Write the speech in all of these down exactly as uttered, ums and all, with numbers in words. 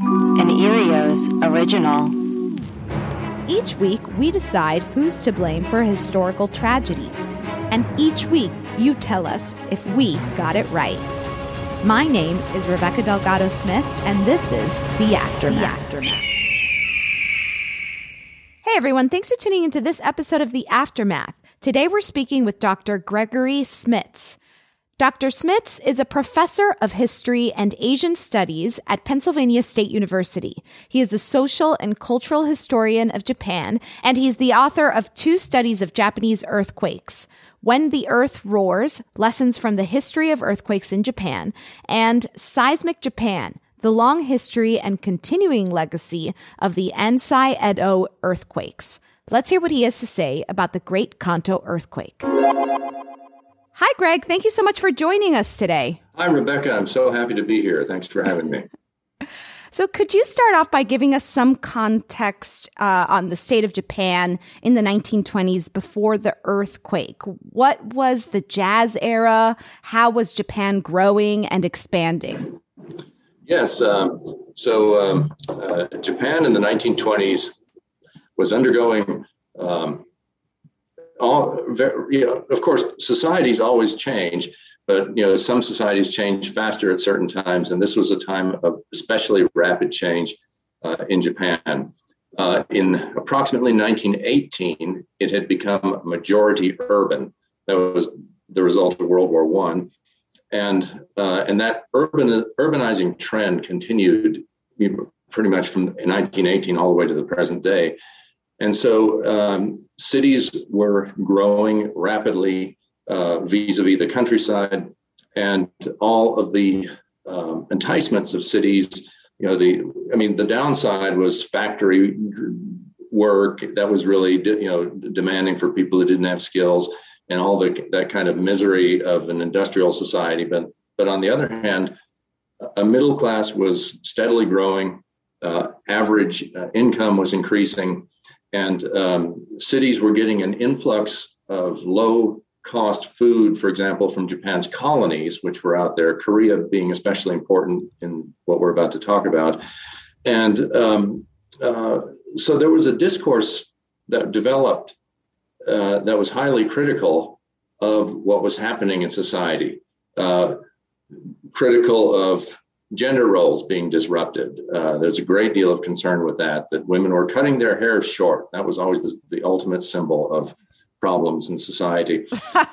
An Erios original. Each week, we decide who's to blame for a historical tragedy. And each week, you tell us if we got it right. My name is Rebecca Delgado-Smith, and this is The Aftermath. The Aftermath. Hey, everyone. Thanks for tuning into this episode of The Aftermath. Today, we're speaking with Doctor Gregory Smits. Doctor Smits is a professor of history and Asian studies at Pennsylvania State University. He is a social and cultural historian of Japan, and he's the author of two studies of Japanese earthquakes, When the Earth Roars, Lessons from the History of Earthquakes in Japan, and Seismic Japan, The Long History and Continuing Legacy of the Ansei Edo Earthquakes. Let's hear what he has to say about the Great Kanto Earthquake. Hi, Greg. Thank you so much for joining us today. Hi, Rebecca. I'm so happy to be here. Thanks for having me. So could you start off by giving us some context uh, on the state of Japan in the nineteen twenties before the earthquake? What was the jazz era? How was Japan growing and expanding? Yes. Um, so um, uh, Japan in the nineteen twenties was undergoing um All, you know, of course, societies always change, but you know some societies change faster at certain times, and this was a time of especially rapid change uh, in Japan. Uh, in approximately nineteen eighteen, it had become majority urban. That was the result of World War One, and uh, and that urban urbanizing trend continued pretty much from nineteen eighteen all the way to the present day. And so um, cities were growing rapidly uh, vis-a-vis the countryside, and all of the um, enticements of cities, you know, the, I mean, the downside was factory work that was really, de- you know, demanding for people who didn't have skills and all the, that kind of misery of an industrial society. But, but on the other hand, a middle class was steadily growing, uh, average uh, income was increasing, and um, cities were getting an influx of low-cost food, for example, from Japan's colonies, which were out there, Korea being especially important in what we're about to talk about. And um, uh, so there was a discourse that developed uh, that was highly critical of what was happening in society, uh, critical of gender roles being disrupted. Uh, there's a great deal of concern with that, that women were cutting their hair short. That was always the, the ultimate symbol of problems in society.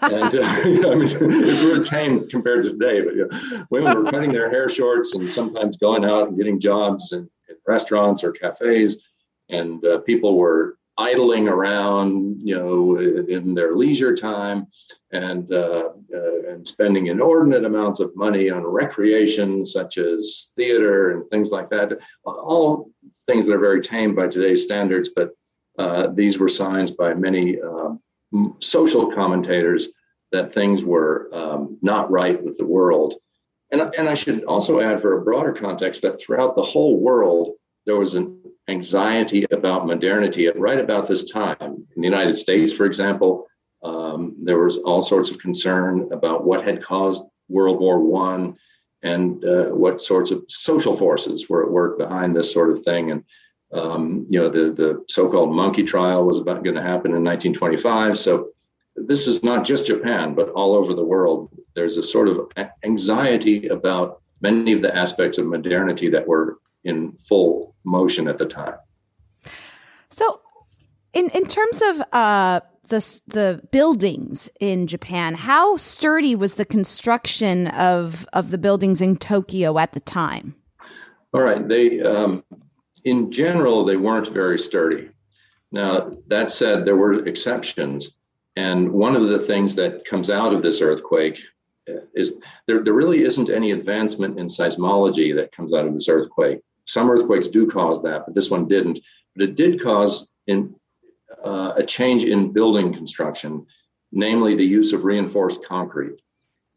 And uh, you know, I mean, it's sort of tame compared to today, but you know, women were cutting their hair shorts and sometimes going out and getting jobs in, in restaurants or cafes. And uh, people were idling around, you know, in their leisure time, and uh, uh, and spending inordinate amounts of money on recreation, such as theater and things like that. All things that are very tame by today's standards, but uh, these were signs by many uh, social commentators that things were um, not right with the world. And and I should also add, for a broader context, that throughout the whole world, there was an anxiety about modernity at right about this time. In the United States, for example, um, there was all sorts of concern about what had caused World War One and uh, what sorts of social forces were at work behind this sort of thing. And, um, you know, the, the so-called monkey trial was about going to happen in nineteen twenty-five. So this is not just Japan, but all over the world. There's a sort of anxiety about many of the aspects of modernity that were in full motion at the time. So in in terms of uh, the, the buildings in Japan, how sturdy was the construction of, of the buildings in Tokyo at the time? All right. They, um, in general, they weren't very sturdy. Now, that said, there were exceptions. And one of the things that comes out of this earthquake is there, there really isn't any advancement in seismology that comes out of this earthquake. Some earthquakes do cause that, but this one didn't. But it did cause in, uh, a change in building construction, namely the use of reinforced concrete.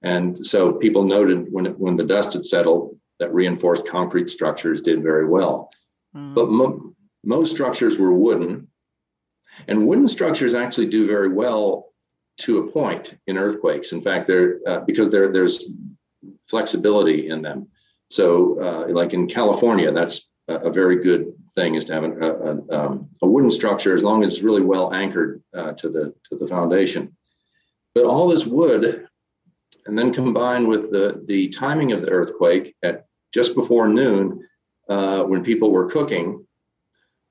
And so people noted when it, when the dust had settled that reinforced concrete structures did very well. Mm. But mo- most structures were wooden, and wooden structures actually do very well to a point in earthquakes. In fact, they're uh, because there there's flexibility in them. So uh, like in California, that's a, a very good thing, is to have an, a, a, um, a wooden structure as long as it's really well anchored uh, to the to the foundation. But all this wood, and then combined with the, the timing of the earthquake at just before noon, uh, when people were cooking,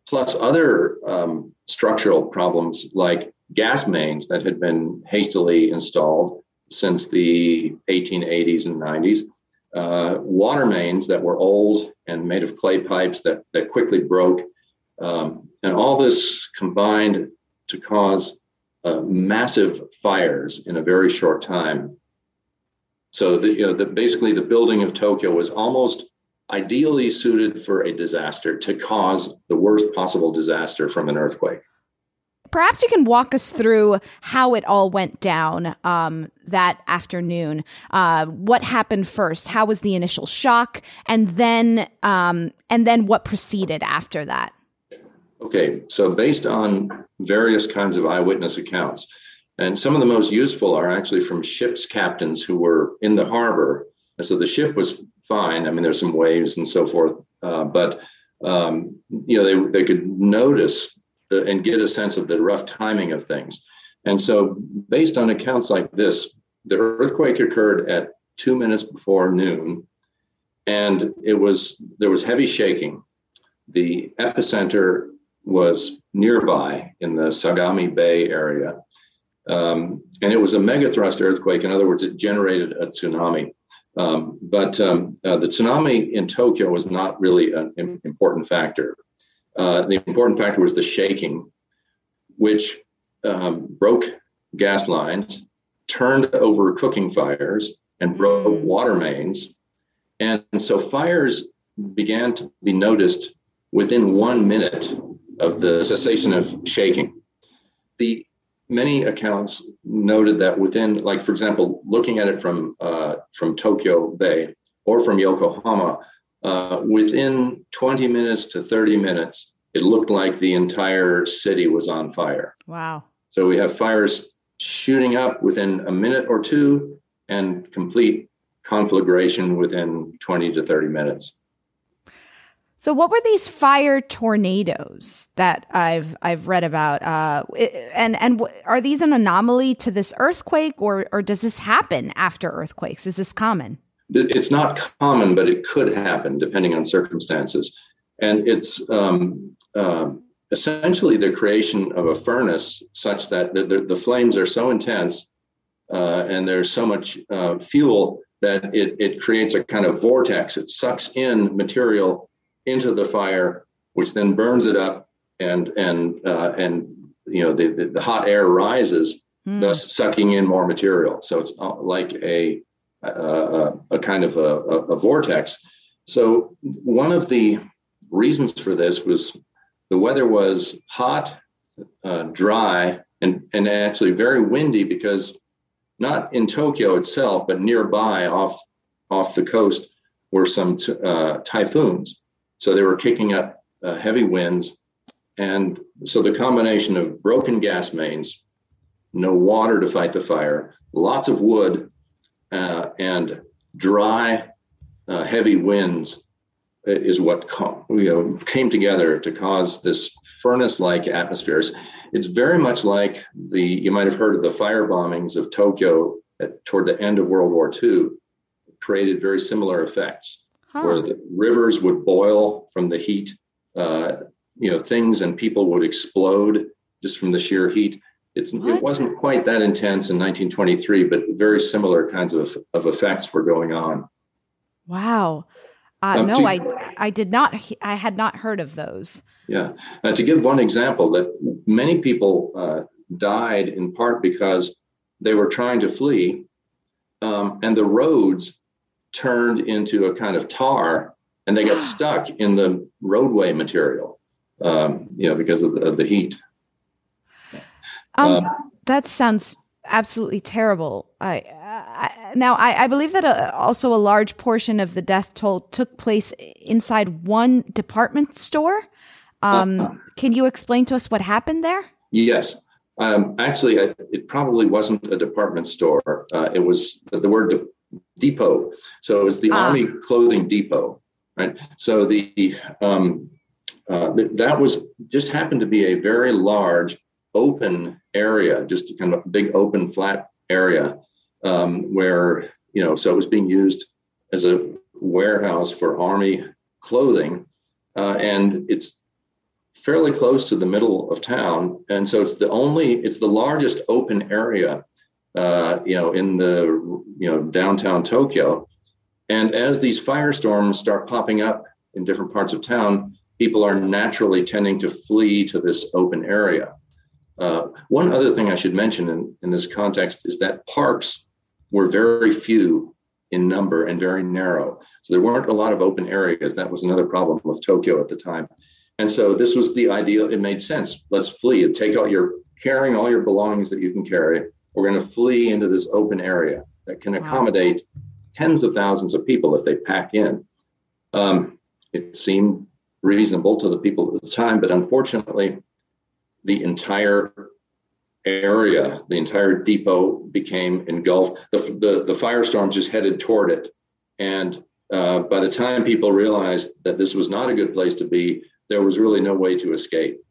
plus other um, structural problems like gas mains that had been hastily installed since the eighteen eighties and nineties, uh, water mains that were old and made of clay pipes that, that quickly broke. Um, and all this combined to cause uh, massive fires in a very short time. So the, you know, the, basically the building of Tokyo was almost ideally suited for a disaster to cause the worst possible disaster from an earthquake. Perhaps you can walk us through how it all went down um, that afternoon. Uh, what happened first? How was the initial shock? And then um, and then what proceeded after that? Okay, so based on various kinds of eyewitness accounts, and some of the most useful are actually from ship's captains who were in the harbor. And so the ship was fine. I mean, there's some waves and so forth, uh, but um, you know, they they could notice the, and get a sense of the rough timing of things. And so based on accounts like this, the earthquake occurred at two minutes before noon, and it was there was heavy shaking. The epicenter was nearby in the Sagami Bay area, um, and it was a megathrust earthquake. In other words, it generated a tsunami. Um, but um, uh, the tsunami in Tokyo was not really an important factor. Uh, the important factor was the shaking, which um, broke gas lines, turned over cooking fires, and broke water mains. And, and so fires began to be noticed within one minute of the cessation of shaking. The many accounts noted that within, like, for example, looking at it from uh, from Tokyo Bay or from Yokohama, Uh, within twenty minutes to thirty minutes, it looked like the entire city was on fire. Wow. So we have fires shooting up within a minute or two and complete conflagration within twenty to thirty minutes. So what were these fire tornadoes that I've I've read about? Uh, and and are these an anomaly to this earthquake, or or does this happen after earthquakes? Is this common? It's not common, but it could happen depending on circumstances. And it's um, uh, essentially the creation of a furnace such that the, the, the flames are so intense uh, and there's so much uh, fuel that it, it creates a kind of vortex. It sucks in material into the fire, which then burns it up, and and uh, and you know the, the, the hot air rises, mm. thus sucking in more material. So it's like a Uh, a kind of a, a, a vortex. So one of the reasons for this was the weather was hot, uh, dry, and, and actually very windy, because not in Tokyo itself, but nearby off off the coast were some t- uh, typhoons. So they were kicking up uh, heavy winds. And so the combination of broken gas mains, no water to fight the fire, lots of wood, Uh, and dry, uh, heavy winds is what co- you know, came together to cause this furnace-like atmosphere. It's very much like the, you might have heard of the fire bombings of Tokyo at, toward the end of World War Two, created very similar effects, huh. where the rivers would boil from the heat, uh, you know, things and people would explode just from the sheer heat. It's, it wasn't quite that intense in nineteen twenty-three, but very similar kinds of, of effects were going on. Wow. Uh, um, no, to, I I did not. I had not heard of those. Yeah. Uh, to give one example, that many people uh, died in part because they were trying to flee um, and the roads turned into a kind of tar, and they got stuck in the roadway material, um, you know, because of the, of the heat. Um, um, that sounds absolutely terrible. I, I now I, I believe that a, also a large portion of the death toll took place inside one department store. Um, uh, can you explain to us what happened there? Yes. Um, actually, I th- it probably wasn't a department store. Uh, it was the word de- depot. So it was the uh, Army Clothing Depot, right? So the um, uh, th- that was just happened to be a very large open area, just kind of a big open flat area um, where, you know, so it was being used as a warehouse for Army clothing, uh, and it's fairly close to the middle of town, and so it's the only, it's the largest open area, uh, you know, in the, you know, downtown Tokyo. And as these firestorms start popping up in different parts of town, people are naturally tending to flee to this open area. Uh, one other thing I should mention in, in this context is that parks were very few in number and very narrow. So there weren't a lot of open areas. That was another problem with Tokyo at the time. And so this was the idea. It made sense. Let's flee. Take out your carrying all your belongings that you can carry. We're going to flee into this open area that can accommodate wow. tens of thousands of people if they pack in. Um, it seemed reasonable to the people at the time, but unfortunately, the entire area, the entire depot became engulfed. The the, the firestorm just headed toward it. And uh, by the time people realized that this was not a good place to be, there was really no way to escape.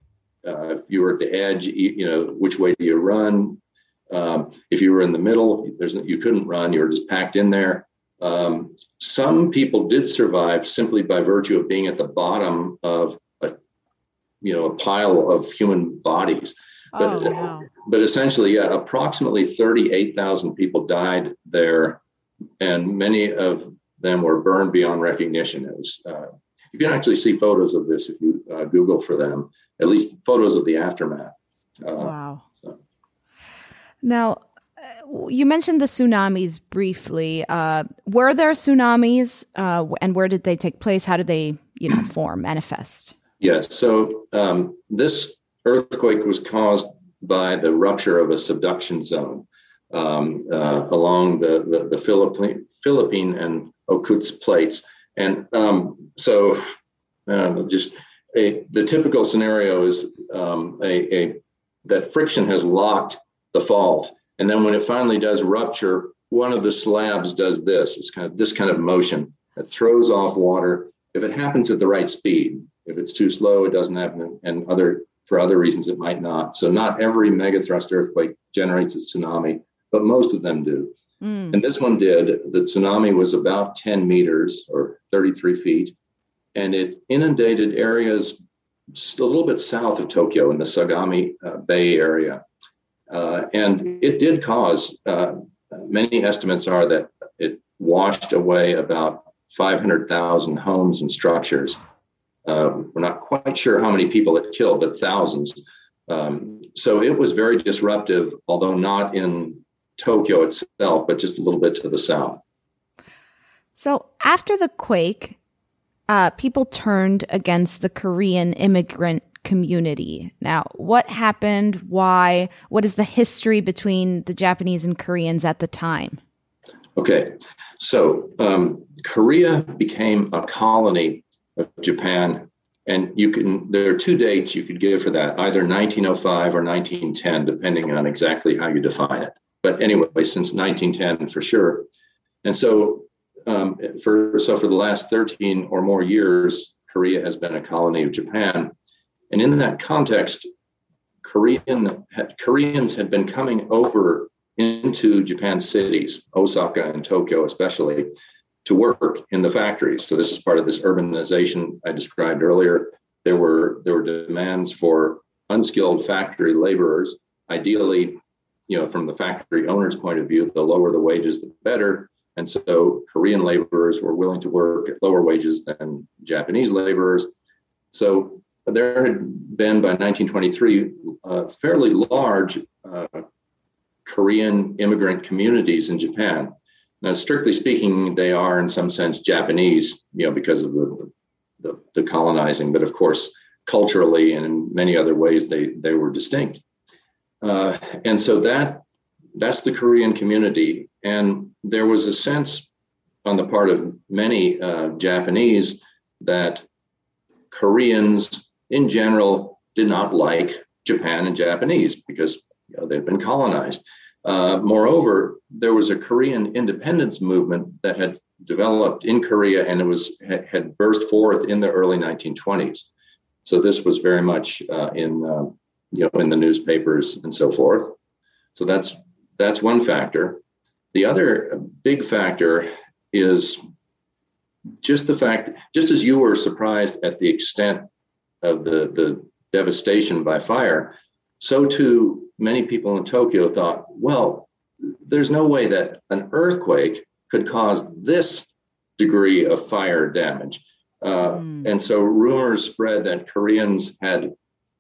Uh, if you were at the edge, you, you know, which way do you run? Um, if you were in the middle, there's you couldn't run. You were just packed in there. Um, some people did survive simply by virtue of being at the bottom of a, you know, a pile of human bodies. But, oh, wow. but essentially, yeah, approximately thirty-eight thousand people died there, and many of them were burned beyond recognition. It was uh, You can actually see photos of this if you uh, Google for them, at least photos of the aftermath. Uh, wow. So. Now, uh, you mentioned the tsunamis briefly. Uh, were there tsunamis uh, and where did they take place? How did they, you know, form, manifest? Yes. So um, this earthquake was caused by the rupture of a subduction zone um, uh, along the, the, the Philippine, Philippine and Okutsu plates. And um, so uh, just a, the typical scenario is um, a, a that friction has locked the fault. And then when it finally does rupture, one of the slabs does this. It's kind of this kind of motion that throws off water. If it happens at the right speed, if it's too slow, it doesn't happen. And other for other reasons, it might not. So not every megathrust earthquake generates a tsunami, but most of them do. Mm. And this one did. The tsunami was about ten meters or thirty-three feet, and it inundated areas a little bit south of Tokyo in the Sagami uh, Bay area. Uh, and it did cause, uh, many estimates are that it washed away about five hundred thousand homes and structures. Uh, we're not quite sure how many people it killed, but thousands. Um, so it was very disruptive, although not in Tokyo itself, but just a little bit to the south. So after the quake, uh, people turned against the Korean immigrant community. Now, what happened? Why? What is the history between the Japanese and Koreans at the time? Okay. So um, Korea became a colony of Japan. And you can, there are two dates you could give for that, either nineteen oh five or nineteen ten, depending on exactly how you define it. But anyway, since nineteen ten for sure. And so um, for so for the last thirteen or more years, Korea has been a colony of Japan. And in that context, Korean had, Koreans had been coming over into Japan's cities, Osaka and Tokyo especially, to work in the factories. So this is part of this urbanization I described earlier. There were, there were demands for unskilled factory laborers, ideally, you know, from the factory owner's point of view, the lower the wages, the better. And so Korean laborers were willing to work at lower wages than Japanese laborers. So there had been, by nineteen twenty-three, uh, fairly large uh, Korean immigrant communities in Japan. Now, strictly speaking, they are in some sense Japanese, you know, because of the the, the colonizing. But of course, culturally and in many other ways, they they were distinct. Uh, and so that that's the Korean community. And there was a sense on the part of many uh, Japanese that Koreans in general did not like Japan and Japanese because, you know, they've been colonized. Uh, moreover, there was a Korean independence movement that had developed in Korea, and it was had burst forth in the early nineteen twenties. So this was very much uh, in uh, you know in the newspapers and so forth. So that's that's one factor. The other big factor is just the fact, just as you were surprised at the extent of the the devastation by fire, so too many people in Tokyo thought, well, there's no way that an earthquake could cause this degree of fire damage. Uh, mm. And so rumors spread that Koreans had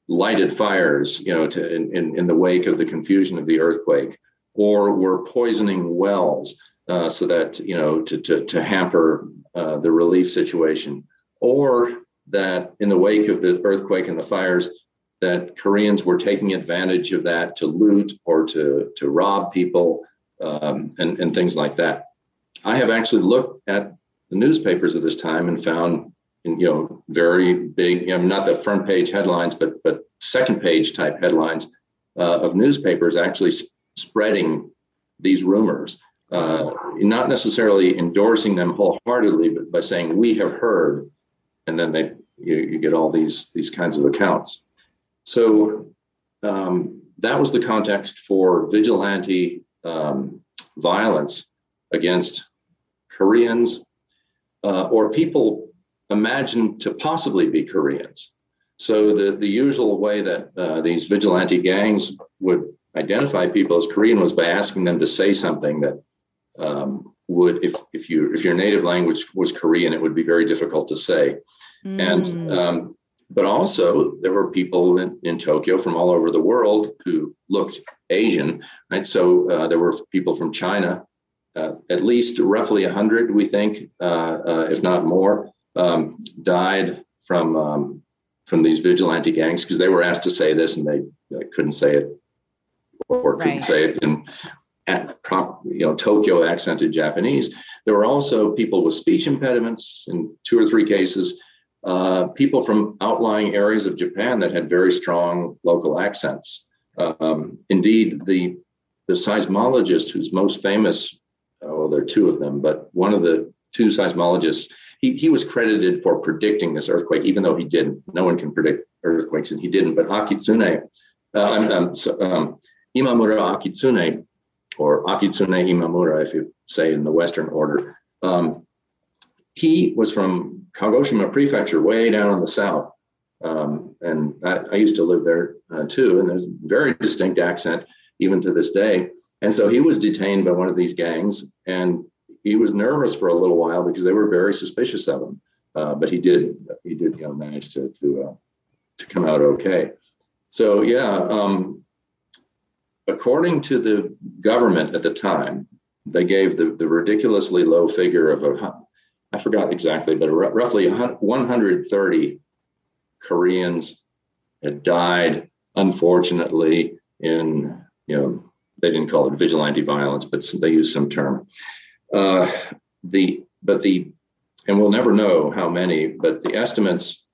lighted fires, you know, to, in, in, in the wake of the confusion of the earthquake, or were poisoning wells uh, so that, you know, to, to, to hamper uh, the relief situation, or that in the wake of the earthquake and the fires, that Koreans were taking advantage of that to loot or to, to rob people um, and, and things like that. I have actually looked at the newspapers of this time and found, you know, very big, you know, not the front page headlines, but but second page type headlines uh, of newspapers actually sp- spreading these rumors, uh, not necessarily endorsing them wholeheartedly, but by saying, we have heard, and then they you, you get all these these kinds of accounts. So um, that was the context for vigilante um, violence against Koreans uh, or people imagined to possibly be Koreans. So the, the usual way that uh, these vigilante gangs would identify people as Korean was by asking them to say something that um, would, if if you if your native language was Korean, it would be very difficult to say. Mm. And um, But also, there were people in, in Tokyo from all over the world who looked Asian, right? So uh, there were people from China, uh, at least roughly one hundred, we think, uh, uh, if not more, um, died from um, from these vigilante gangs because they were asked to say this and they uh, couldn't say it or right. couldn't say it in at prop, you know, Tokyo accented Japanese. There were also people with speech impediments in two or three cases. Uh, people from outlying areas of Japan that had very strong local accents. Um, indeed, the the seismologist who's most famous, well, there are two of them, but one of the two seismologists, he, he was credited for predicting this earthquake, even though he didn't. No one can predict earthquakes, and he didn't. But Akitsune, uh, I'm, I'm, so, um, Imamura Akitsune, or Akitsune Imamura, if you say in the Western order, um, he was from Kagoshima Prefecture, way down in the south. Um, and I, I used to live there uh, too. And there's a very distinct accent even to this day. And so he was detained by one of these gangs and he was nervous for a little while because they were very suspicious of him. Uh, but he did, he did you know, manage to, to, uh, to come out okay. So yeah, um, according to the government at the time, they gave the, the ridiculously low figure of a I forgot exactly, but roughly one hundred thirty Koreans had died, unfortunately, in, you know, they didn't call it vigilante violence, but they used some term. Uh, the but the, and we'll never know how many, but the estimates,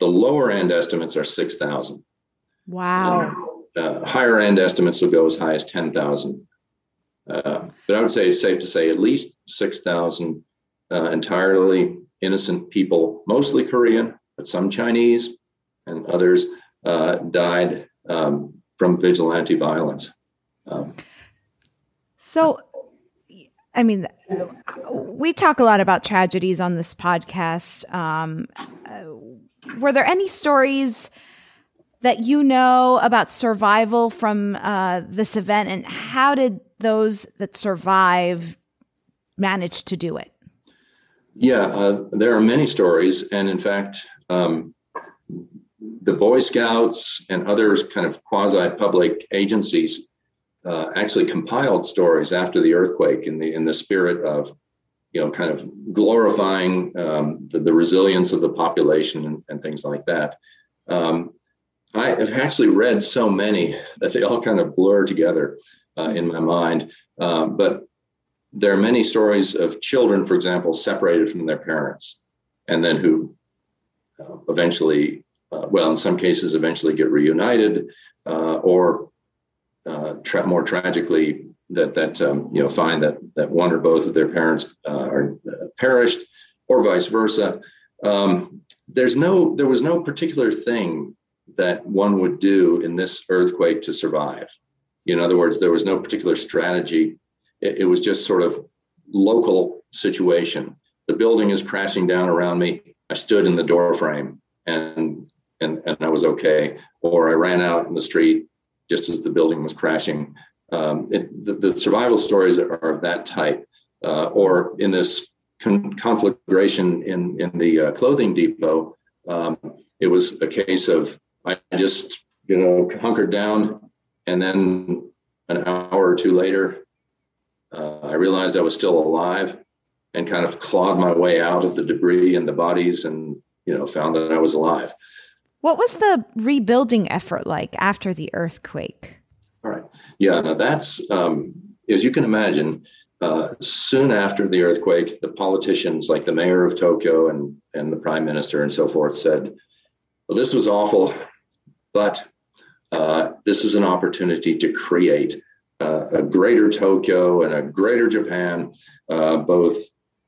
the lower end estimates are six thousand. Wow. Uh, uh, higher end estimates will go as high as ten thousand. Uh, but I would say it's safe to say at least six thousand Uh, entirely innocent people, mostly Korean, but some Chinese and others uh, died um, from vigilante violence. Um, so, I mean, we talk a lot about tragedies on this podcast. Um, were there any stories that you know about survival from uh, this event, and how did those that survive manage to do it? Yeah, uh, there are many stories. And in fact, um, the Boy Scouts and other kind of quasi-public agencies uh, actually compiled stories after the earthquake in the in the spirit of, you know, kind of glorifying um, the, the resilience of the population and, and things like that. Um, I have actually read so many that they all kind of blur together uh, in my mind. Uh, but there are many stories of children, for example, separated from their parents, and then who uh, eventually, uh, well, in some cases, eventually get reunited, uh, or uh, tra- more tragically, that that um, you know find that that one or both of their parents uh, are uh, perished, or vice versa. Um, there's no, there was no particular thing that one would do in this earthquake to survive. In other words, there was no particular strategy. It, it was just sort of local situation. The building is crashing down around me. I stood in the doorframe and and and I was okay. Or I ran out in the street just as the building was crashing. Um, it, the, the survival stories are, are of that type. Uh, or in this con- conflagration in in the uh, clothing depot, um, it was a case of, I just, you know, hunkered down, and then an hour or two later, uh, I realized I was still alive, and kind of clawed my way out of the debris and the bodies, and, you know, found that I was alive. What was the rebuilding effort like after the earthquake? All right, yeah, now that's um, as you can imagine. Uh, soon after the earthquake, the politicians, like the mayor of Tokyo and and the prime minister and so forth, said, "Well, this was awful, but uh, this is an opportunity to create uh, a greater Tokyo and a greater Japan, uh, both,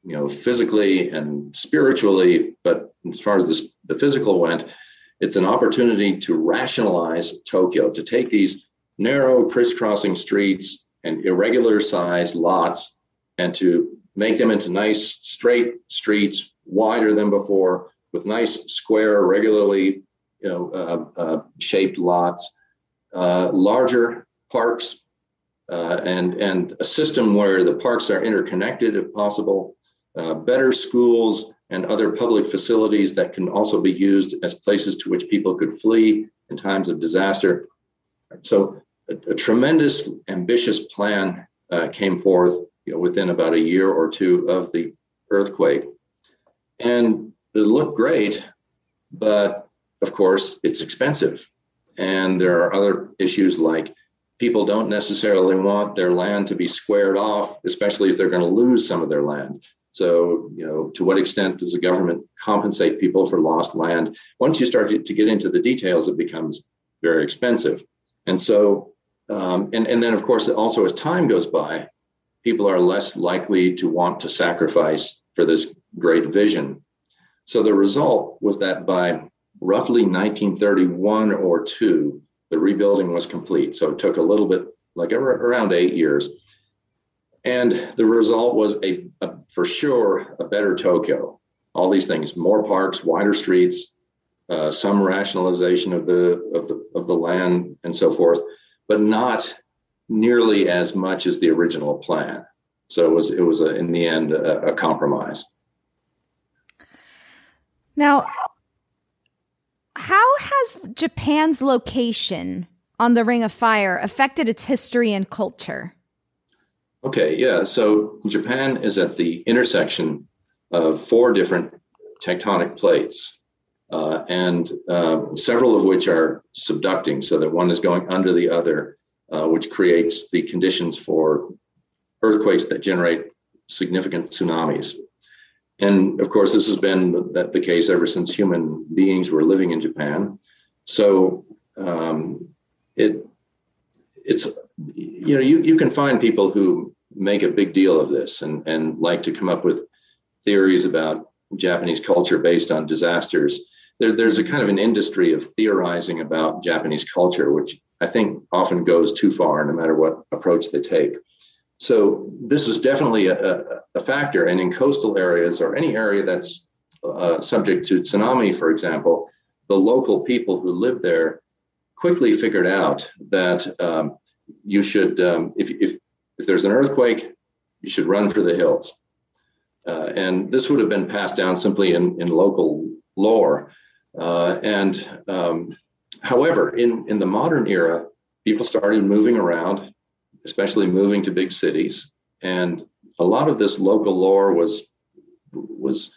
you know, physically and spiritually. But as far as the, the physical went, it's an opportunity to rationalize Tokyo, to take these narrow crisscrossing streets and irregular sized lots and to make them into nice straight streets, wider than before, with nice square, regularly, you know, uh, uh, shaped lots, uh, larger parks, uh, and and a system where the parks are interconnected if possible, uh, better schools and other public facilities that can also be used as places to which people could flee in times of disaster." So a, a tremendous, ambitious plan uh, came forth, you know, within about a year or two of the earthquake, and it looked great, but of course it's expensive. And there are other issues, like people don't necessarily want their land to be squared off, especially if they're going to lose some of their land. So, you know, to what extent does the government compensate people for lost land? Once you start to get into the details, it becomes very expensive. And so, um, and, and then of course, also as time goes by, people are less likely to want to sacrifice for this great vision. So the result was that by roughly nineteen thirty-one or two, the rebuilding was complete. So it took a little bit, like around eight years. And the result was a, a for sure, a better Tokyo. All these things, more parks, wider streets, uh, some rationalization of the, of the of the land and so forth, but not nearly as much as the original plan. So it was, it was a, in the end, a, a compromise. Now, how has Japan's location on the Ring of Fire affected its history and culture? Okay, yeah. So Japan is at the intersection of four different tectonic plates, uh, and uh, several of which are subducting, so that one is going under the other, uh, which creates the conditions for earthquakes that generate significant tsunamis. And of course, this has been the, the case ever since human beings were living in Japan. So um, it it's, you know, you, you can find people who make a big deal of this and, and like to come up with theories about Japanese culture based on disasters. There, there's a kind of an industry of theorizing about Japanese culture, which I think often goes too far no matter what approach they take. So this is definitely a, a, a factor. And in coastal areas, or any area that's uh, subject to tsunami, for example, the local people who live there quickly figured out that um, you should, um, if, if if there's an earthquake, you should run for the hills. Uh, and this would have been passed down simply in, in local lore. Uh, and um, however, in, in the modern era, people started moving around, especially moving to big cities. And a lot of this local lore was, was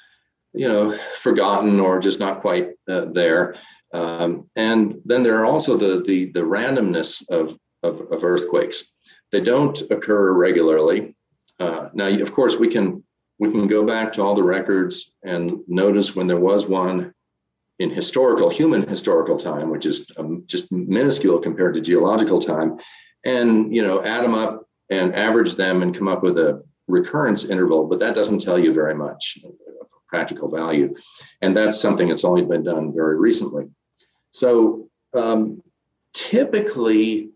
you know, forgotten or just not quite uh, there. Um, and then there are also the the, the randomness of, of, of earthquakes. They don't occur regularly. Uh, now, of course, we can we can go back to all the records and notice when there was one in historical, human historical time, which is um, just minuscule compared to geological time, and, you know, add them up and average them and come up with a recurrence interval, but that doesn't tell you very much of practical value. And that's something that's only been done very recently. So um, typically,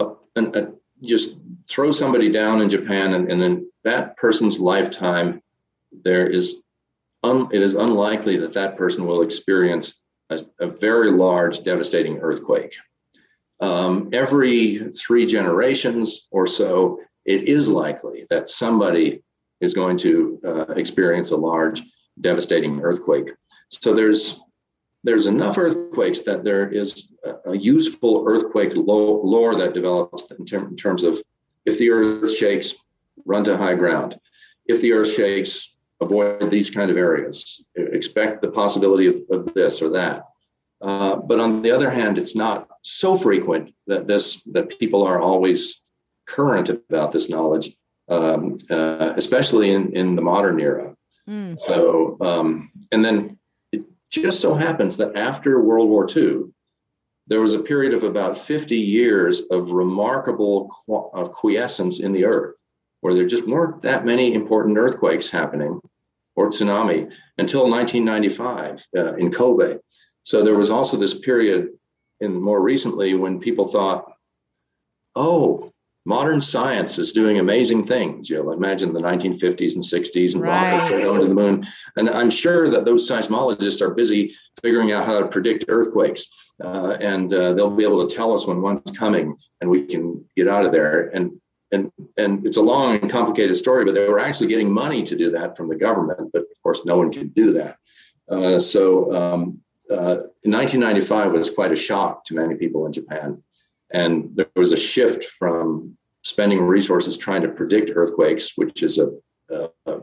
a, a, a, just throw somebody down in Japan, and, and in that person's lifetime, there is un, it is unlikely that that person will experience a, a very large, devastating earthquake. Um, every three generations or so, it is likely that somebody is going to uh, experience a large, devastating earthquake. So there's there's enough earthquakes that there is a, a useful earthquake lo- lore that develops in, ter- in terms of, if the earth shakes, run to high ground. If the earth shakes, avoid these kind of areas. Expect the possibility of, of this or that. Uh, but on the other hand, it's not so frequent that this that people are always current about this knowledge, um, uh, especially in, in the modern era. Mm. So, um, and then it just so happens that after World War Two, there was a period of about fifty years of remarkable qu- of quiescence in the earth, where there just weren't that many important earthquakes happening, or tsunami, until nineteen ninety-five uh, in Kobe. So there was also this period in more recently when people thought, oh, modern science is doing amazing things. You know, imagine the nineteen fifties and sixties and right. rockets are going to the moon. And I'm sure that those seismologists are busy figuring out how to predict earthquakes. Uh, and uh, they'll be able to tell us when one's coming and we can get out of there. And and and it's a long and complicated story, but they were actually getting money to do that from the government. But of course, no one could do that. Uh, so um, uh, nineteen ninety-five was quite a shock to many people in Japan. And there was a shift from spending resources trying to predict earthquakes, which is a, a, a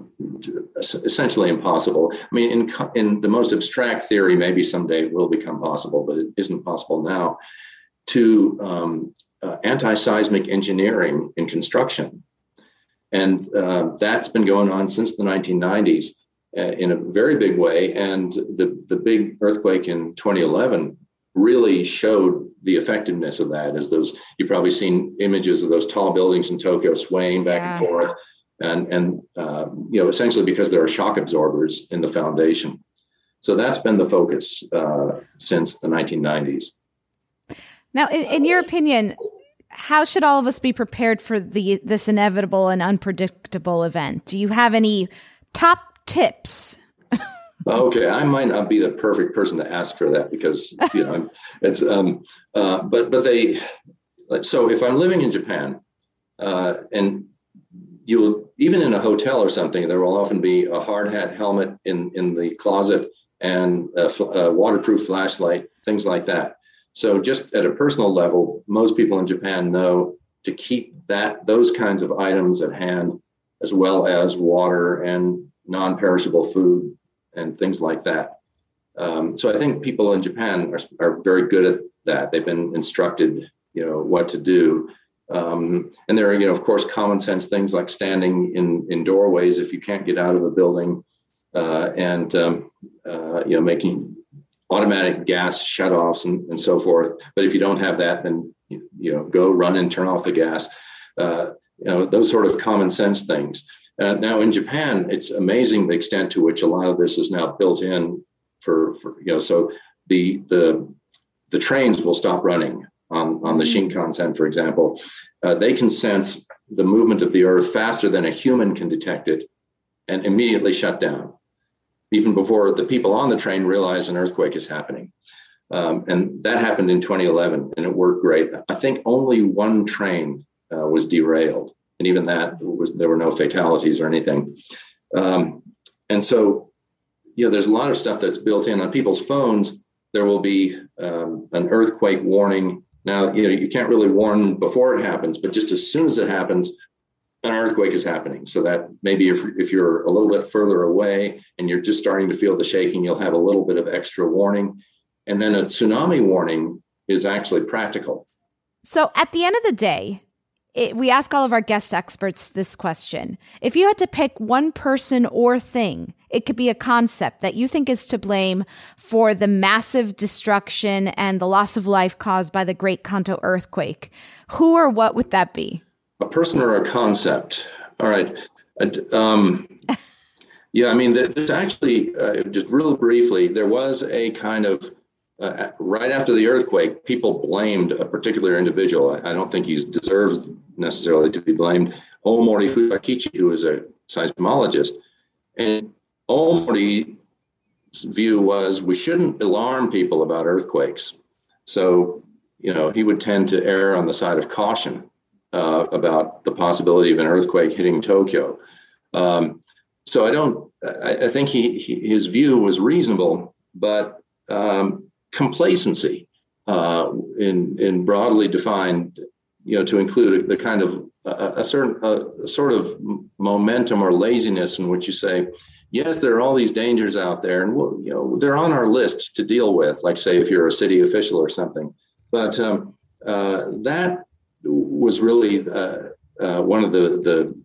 essentially impossible. I mean, in, in the most abstract theory, maybe someday it will become possible, but it isn't possible now, to um, uh, anti-seismic engineering in construction. And uh, that's been going on since the nineteen nineties uh, in a very big way. And the, the big earthquake in twenty eleven really showed the effectiveness of that. As those, you've probably seen images of those tall buildings in Tokyo swaying back yeah. and forth, and and uh, you know, essentially because there are shock absorbers in the foundation. So that's been the focus uh, since the nineteen nineties. Now, in, in your opinion, how should all of us be prepared for the this inevitable and unpredictable event? Do you have any top tips? Okay, I might not be the perfect person to ask for that because, you know, it's, um, uh, but, but they, so if I'm living in Japan, uh, and you'll, even in a hotel or something, there will often be a hard hat helmet in, in the closet and a, a waterproof flashlight, things like that. So just at a personal level, most people in Japan know to keep that, those kinds of items at hand, as well as water and non-perishable food and things like that. Um, so I think people in Japan are, are very good at that. They've been instructed, you know, what to do. Um, and there are, you know, of course, common sense things like standing in, in doorways if you can't get out of a building, uh, and, um, uh, you know, making automatic gas shutoffs and, and so forth. But if you don't have that, then, you, you know, go run and turn off the gas, uh, you know, those sort of common sense things. Uh, now in Japan, it's amazing the extent to which a lot of this is now built in. For, for you know, so the the the trains will stop running on, on the Shinkansen, for example. Uh, they can sense the movement of the earth faster than a human can detect it, and immediately shut down, even before the people on the train realize an earthquake is happening. Um, and that happened in twenty eleven, and it worked great. I think only one train uh, was derailed. And even that was, there were no fatalities or anything. Um, and so, you know, there's a lot of stuff that's built in on people's phones. There will be um, an earthquake warning Now, you know, you can't really warn before it happens, but just as soon as it happens, an earthquake is happening. So that maybe if, if you're a little bit further away and you're just starting to feel the shaking, you'll have a little bit of extra warning. And then a tsunami warning is actually practical. So at the end of the day, it, we ask all of our guest experts this question. If you had to pick one person or thing, it could be a concept that you think is to blame for the massive destruction and the loss of life caused by the Great Kanto Earthquake, who or what would that be? A person or a concept. All right. Um, yeah, I mean, there's actually, uh, just real briefly, there was a kind of, uh, right after the earthquake, people blamed a particular individual. I, I don't think he deserves necessarily to be blamed. Omori Fusakichi, who is a seismologist. And Omori's view was we shouldn't alarm people about earthquakes. So, you know, he would tend to err on the side of caution. Uh, about the possibility of an earthquake hitting Tokyo. Um, so I don't, I, I think he, he, his view was reasonable, but um, complacency uh, in, in broadly defined, you know, to include the kind of uh, a certain uh, a sort of momentum or laziness in which you say, yes, there are all these dangers out there and we'll, you know, they're on our list to deal with, like say, if you're a city official or something, but um, uh, that was really uh, uh, one of the, the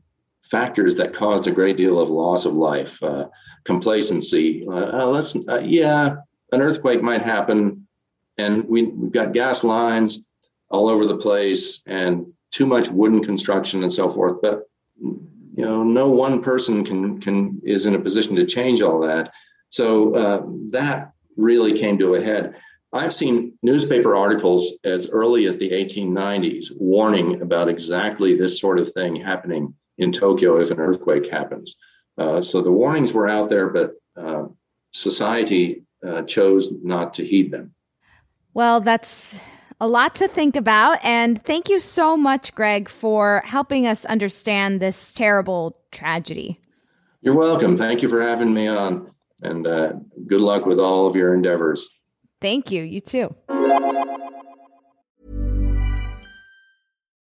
factors that caused a great deal of loss of life, uh, complacency. Uh, uh, let's, uh, yeah, an earthquake might happen, and we, we've got gas lines all over the place and too much wooden construction and so forth. But you know, no one person can can is in a position to change all that. So uh, that really came to a head. I've seen newspaper articles as early as the eighteen nineties warning about exactly this sort of thing happening in Tokyo if an earthquake happens. Uh, so the warnings were out there, but uh, society uh, chose not to heed them. Well, that's a lot to think about. And thank you so much, Greg, for helping us understand this terrible tragedy. You're welcome. Thank you for having me on. And uh, good luck with all of your endeavors. Thank you. You too.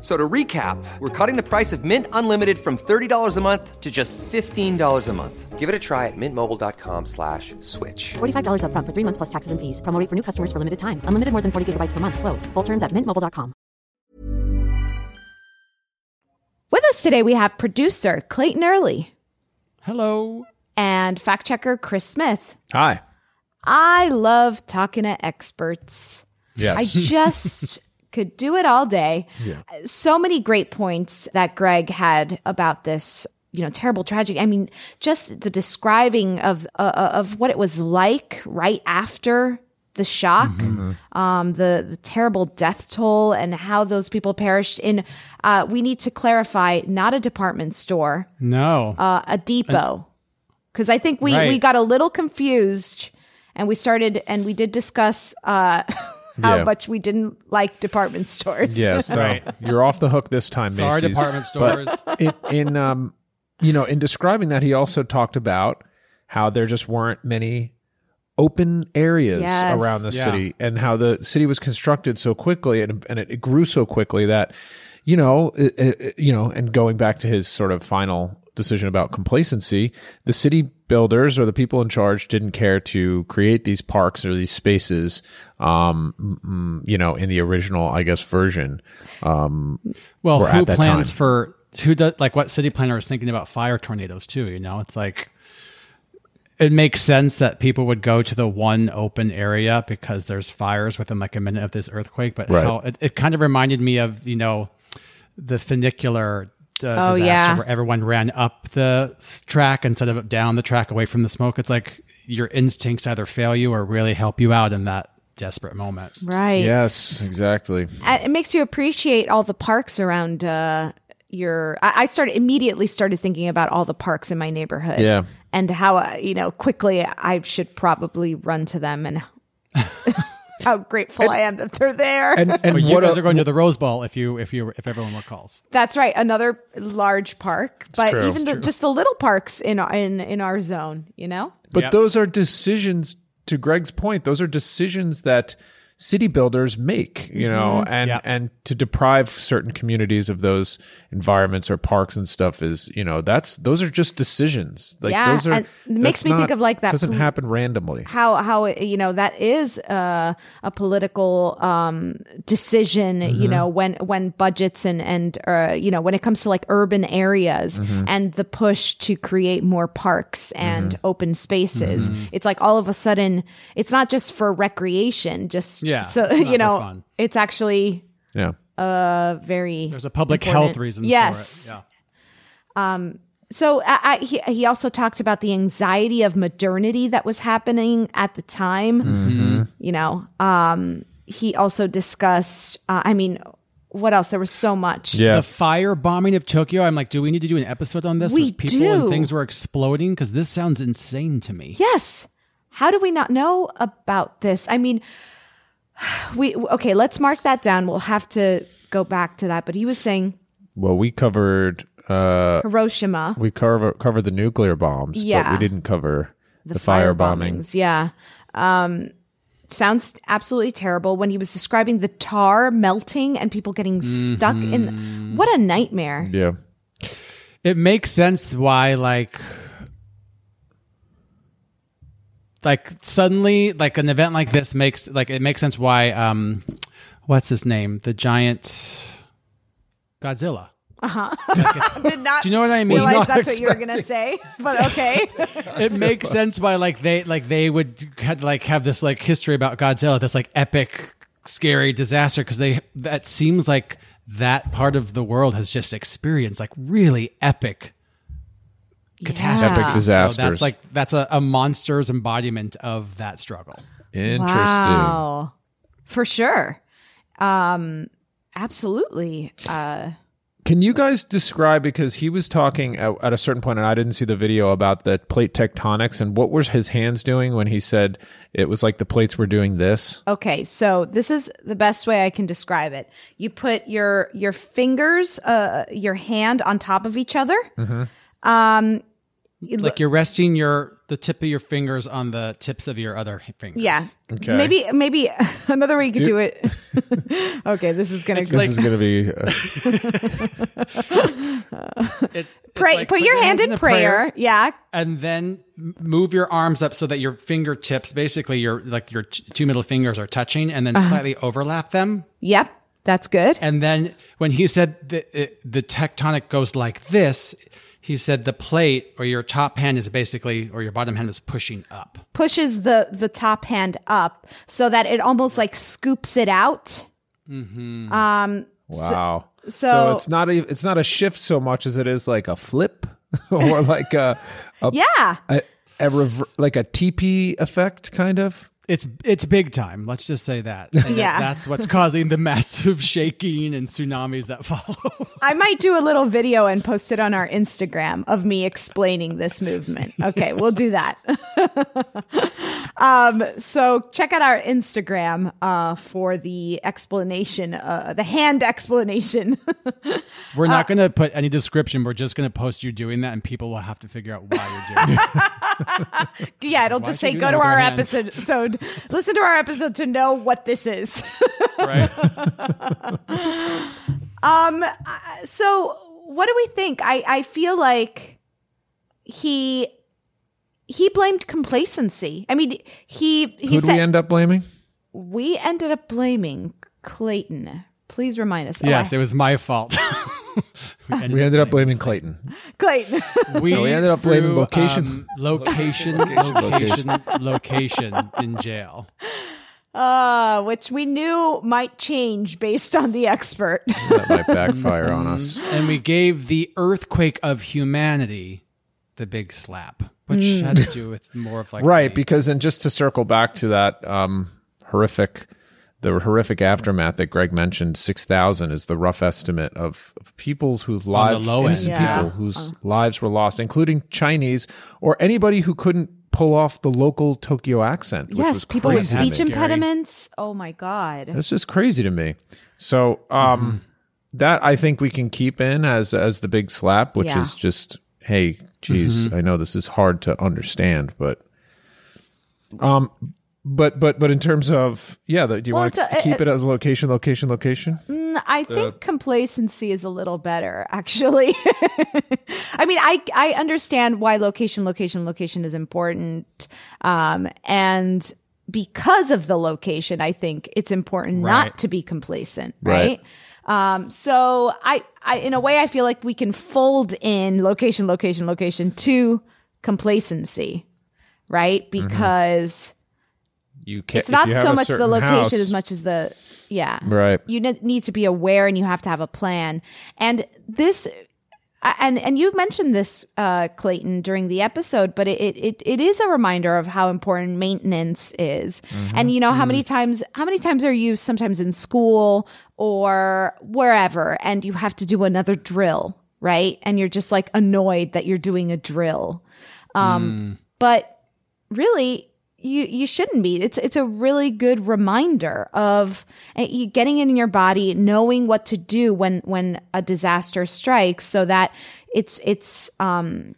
So to recap, we're cutting the price of Mint Unlimited from thirty dollars a month to just fifteen dollars a month. Give it a try at mintmobile.com slash switch. forty-five dollars up front for three months plus taxes and fees. Promo rate for new customers for limited time. Unlimited more than forty gigabytes per month. Slows full terms at mint mobile dot com. With us today, we have producer Clayton Early. Hello. And fact checker Chris Smith. Hi. I love talking to experts. Yes. I just... could do it all day. Yeah. So many great points that Greg had about this, you know, terrible tragedy. I mean, just the describing of uh, of what it was like right after the shock, mm-hmm. um, the, the terrible death toll, and how those people perished in. Uh, we need to clarify, not a department store, no, uh, a depot, because I think we right. we got a little confused, and we started and we did discuss. Uh, How yeah. much we didn't like department stores. Yeah, so right. You're off the hook this time, Macy's. Sorry, department stores. But in, in um, you know, in describing that, he also talked about how there just weren't many open areas yes. around the yeah. city, and how the city was constructed so quickly, and and it, it grew so quickly that, you know, it, it, you know, and going back to his sort of final decision about complacency, the city builders or the people in charge didn't care to create these parks or these spaces, um, you know, in the original, I guess, version. Um, well, who plans time. for who does like what city planner is thinking about fire tornadoes too? You know, it's like it makes sense that people would go to the one open area because there's fires within like a minute of this earthquake. But right. how, it, it kind of reminded me of, you know, the funicular. Uh, oh, disaster yeah. where everyone ran up the track instead of down the track away from the smoke. It's like your instincts either fail you or really help you out in that desperate moment. Right. Yes, exactly. It makes you appreciate all the parks around uh, your... I started immediately started thinking about all the parks in my neighborhood. Yeah. And how, uh, you know, quickly I should probably run to them and... how grateful and, I am that they're there. And, and well, you guys a, are going to the Rose Bowl if you if you if everyone recalls. That's right, another large park, it's but true. even the, just the little parks in in in our zone, you know. But yep. those are decisions. To Greg's point, those are decisions that city builders make, you know, mm-hmm. and, yeah. and to deprive certain communities of those environments or parks and stuff is, you know, that's, those are just decisions. Like yeah. those are, and it makes me not, think of like that. Doesn't poli- happen randomly. How, how, you know, that is uh, a political um, decision, mm-hmm. you know, when, when budgets and, and, uh, you know, when it comes to like urban areas mm-hmm. and the push to create more parks and mm-hmm. open spaces, mm-hmm. it's like all of a sudden, it's not just for recreation, just, Yeah, so you know it's actually yeah uh very there's a public important. health reason yes for it. Yeah. um so I, I he, he also talked about the anxiety of modernity that was happening at the time. Mm-hmm. You know, um he also discussed uh, I mean what else? There was so much. Yeah. The fire bombing of Tokyo. I'm like, do we need to do an episode on this? We people do. And things were exploding because this sounds insane to me. Yes. How do we not know about this? I mean. We okay, let's mark that down. We'll have to go back to that. But he was saying, well, we covered uh, Hiroshima. We cover covered the nuclear bombs, yeah. but we didn't cover the, the fire bombings. bombings. Yeah, um, sounds absolutely terrible. When he was describing the tar melting and people getting mm-hmm. stuck in, what a nightmare! Yeah, it makes sense why like. Like suddenly, like an event like this makes like it makes sense why um, what's his name? The giant Godzilla. Uh huh. Did not. Do you know what I mean? Realize not that's expecting. What you were gonna say, but okay. It so makes fun. sense why like they like they would had, like have this like history about Godzilla, this like epic, scary disaster because they that seems like that part of the world has just experienced like really epic. Catastrophe. Epic disasters. So that's like that's a, a monster's embodiment of that struggle. Interesting. Wow. For sure. Um, absolutely. Uh, Can you guys describe, because he was talking at, at a certain point, and I didn't see the video, about the plate tectonics and what were his hands doing when he said it was like the plates were doing this? Okay, so this is the best way I can describe it. You put your your fingers, uh, your hand on top of each other. Mm-hmm. Um, like you're resting your the tip of your fingers on the tips of your other fingers. Yeah. Okay. Maybe maybe another way you could do, do it. Okay, this is gonna. This like, is gonna be. Uh... it, Pray. Like put, put your, your hand in, in prayer. prayer. Yeah. And then move your arms up so that your fingertips, basically your like your t- two middle fingers, are touching, and then uh-huh. slightly overlap them. Yep, that's good. And then when he said the it, the tectonic goes like this. He said the plate, or your top hand is basically, or your bottom hand is pushing up. Pushes the, the top hand up so that it almost like scoops it out. Mm-hmm. Um, wow. So, so, so it's not a, it's not a shift so much as it is like a flip or like a, a yeah, a, a rever- like a T P effect kind of. It's it's big time. Let's just say that. And yeah, that, that's what's causing the massive shaking and tsunamis that follow. I might do a little video and post it on our Instagram of me explaining this movement. Okay, we'll do that. um, so check out our Instagram uh, for the explanation, uh, the hand explanation. We're not uh, going to put any description. We're just going to post you doing that, and people will have to figure out why you're doing it. Yeah, it'll why just say go to our hands? episode. Listen to our episode to know what this is. Right. um. So, what do we think? I, I feel like he he blamed complacency. I mean, he he Who'd said we end up blaming. We ended up blaming Clayton. Please remind us. Yes, oh, I, it was my fault. we ended, we ended up, up blaming Clayton. Clayton. we, no, we ended up blaming location. Um, location, location, location, location, location in jail. Uh, which we knew might change based on the expert. That might backfire on us. And we gave the earthquake of humanity the big slap, which mm. had to do with more of like... Right, because, and just to circle back to that um, horrific... The horrific aftermath that Greg mentioned, six thousand is the rough estimate of, of people's whose lives, innocent yeah. people whose uh. lives were lost, including Chinese or anybody who couldn't pull off the local Tokyo accent. Which yes, was people with speech That's impediments. Scary. Oh my God. That's just crazy to me. So um, mm-hmm. that I think we can keep in as as the big slap, which yeah. is just, hey, geez, mm-hmm. I know this is hard to understand, but um, but but but in terms of yeah, the, do you well, want to a, keep it, it as a location, location, location? Mm, I the, think complacency is a little better, actually. I mean, I I understand why location, location, location is important, um, and because of the location, I think it's important right. not to be complacent, right? right? Um, so I, I, in a way, I feel like we can fold in location, location, location to complacency, right? Because mm-hmm. you can't, it's not so much the location house, as much as the, yeah, right. You ne- need to be aware, and you have to have a plan. And this, and and you mentioned this, uh, Clayton, during the episode, but it it it is a reminder of how important maintenance is. Mm-hmm. And you know how mm-hmm. many times, how many times are you sometimes in school or wherever, and you have to do another drill, right? And you're just like annoyed that you're doing a drill. Um, mm. But really, you you shouldn't be. It's it's a really good reminder of uh, you getting it in your body, knowing what to do when when a disaster strikes, so that it's it's um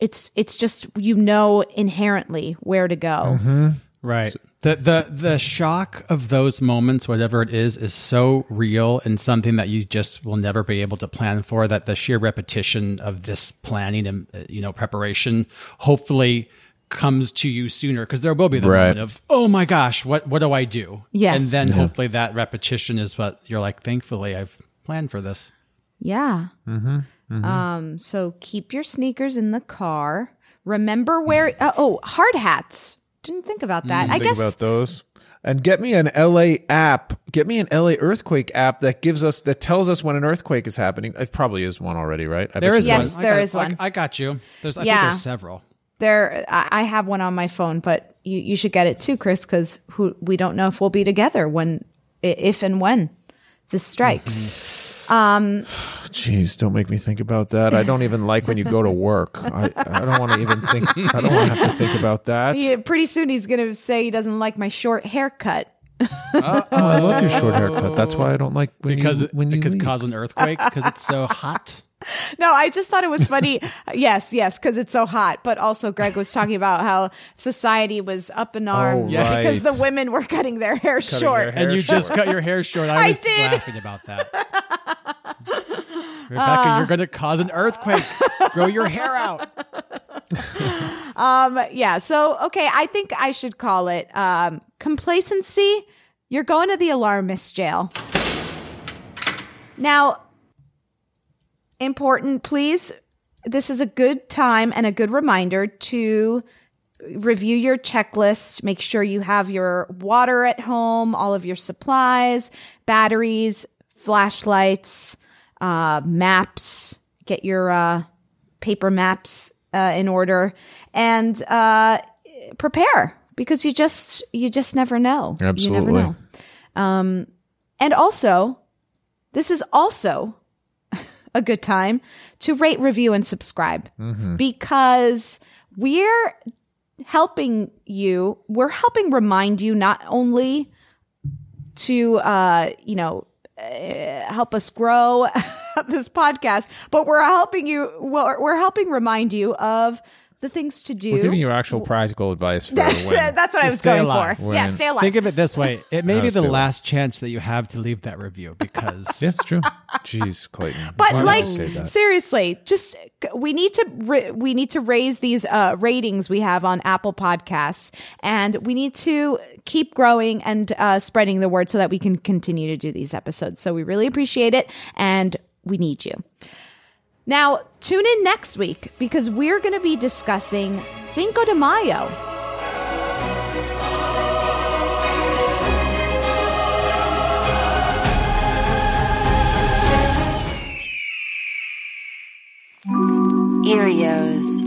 it's it's just, you know, inherently where to go. Mm-hmm. Right. So, The, the the shock of those moments, whatever it is, is so real and something that you just will never be able to plan for, that the sheer repetition of this planning and, you know, preparation hopefully comes to you sooner, because there will be the right. moment of, oh my gosh, what, what do I do? Yes. And then yeah. hopefully that repetition is what you're like, thankfully I've planned for this. Yeah. Mm-hmm. Mm-hmm. Um. So keep your sneakers in the car. Remember where, uh, oh, hard hats. Didn't think about that. Mm, I think guess about those. And get me an L A app. Get me an L A earthquake app that gives us that tells us when an earthquake is happening. It probably is one already, right? I there is yes, one. There got, is one. I got you. There's. I yeah. think there's several. There. I have one on my phone, but you, you should get it too, Chris, because who we don't know if we'll be together when, if and when this strikes. Mm-hmm. Um, Jeez, don't make me think about that. I don't even like when you go to work. I, I don't want to even think. I don't want to have to think about that. Yeah, pretty soon he's going to say he doesn't like my short haircut. Oh, I love your short haircut. That's why I don't like when because you, when it, you it could leave. Cause an earthquake because it's so hot. No, I just thought it was funny. Yes, yes, because it's so hot. But also, Greg was talking about how society was up in arms oh, right. because the women were cutting their hair cutting short, their hair and you short. Just cut your hair short. I, I was did. laughing about that. Rebecca, uh, you're going to cause an earthquake. Grow your hair out. um. Yeah. So, okay, I think I should call it um, complacency. You're going to the alarmist jail. Now. Important, please. This is a good time and a good reminder to review your checklist. Make sure you have your water at home, all of your supplies, batteries, flashlights, uh, maps. Get your uh, paper maps uh, in order, and uh, prepare, because you just you just never know. Absolutely. You never know. Um, and also, this is also a good time to rate, review, and subscribe, mm-hmm. because we're helping you. We're helping remind you not only to, uh, you know, uh, help us grow this podcast, but we're helping you. We're, we're helping remind you of the things to do. We're giving you actual practical advice for when. That's what I was going alive. for. When. Yeah, stay alive. Think of it this way. It may no, be the last alive. chance that you have to leave that review, because... That's true. Jeez, Clayton. But Why like, seriously, just we need to ra- we need to raise these uh, ratings we have on Apple Podcasts, and we need to keep growing and uh, spreading the word so that we can continue to do these episodes. So we really appreciate it, and we need you. Now, tune in next week, because we're going to be discussing Cinco de Mayo. Erios.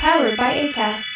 Powered by Acast.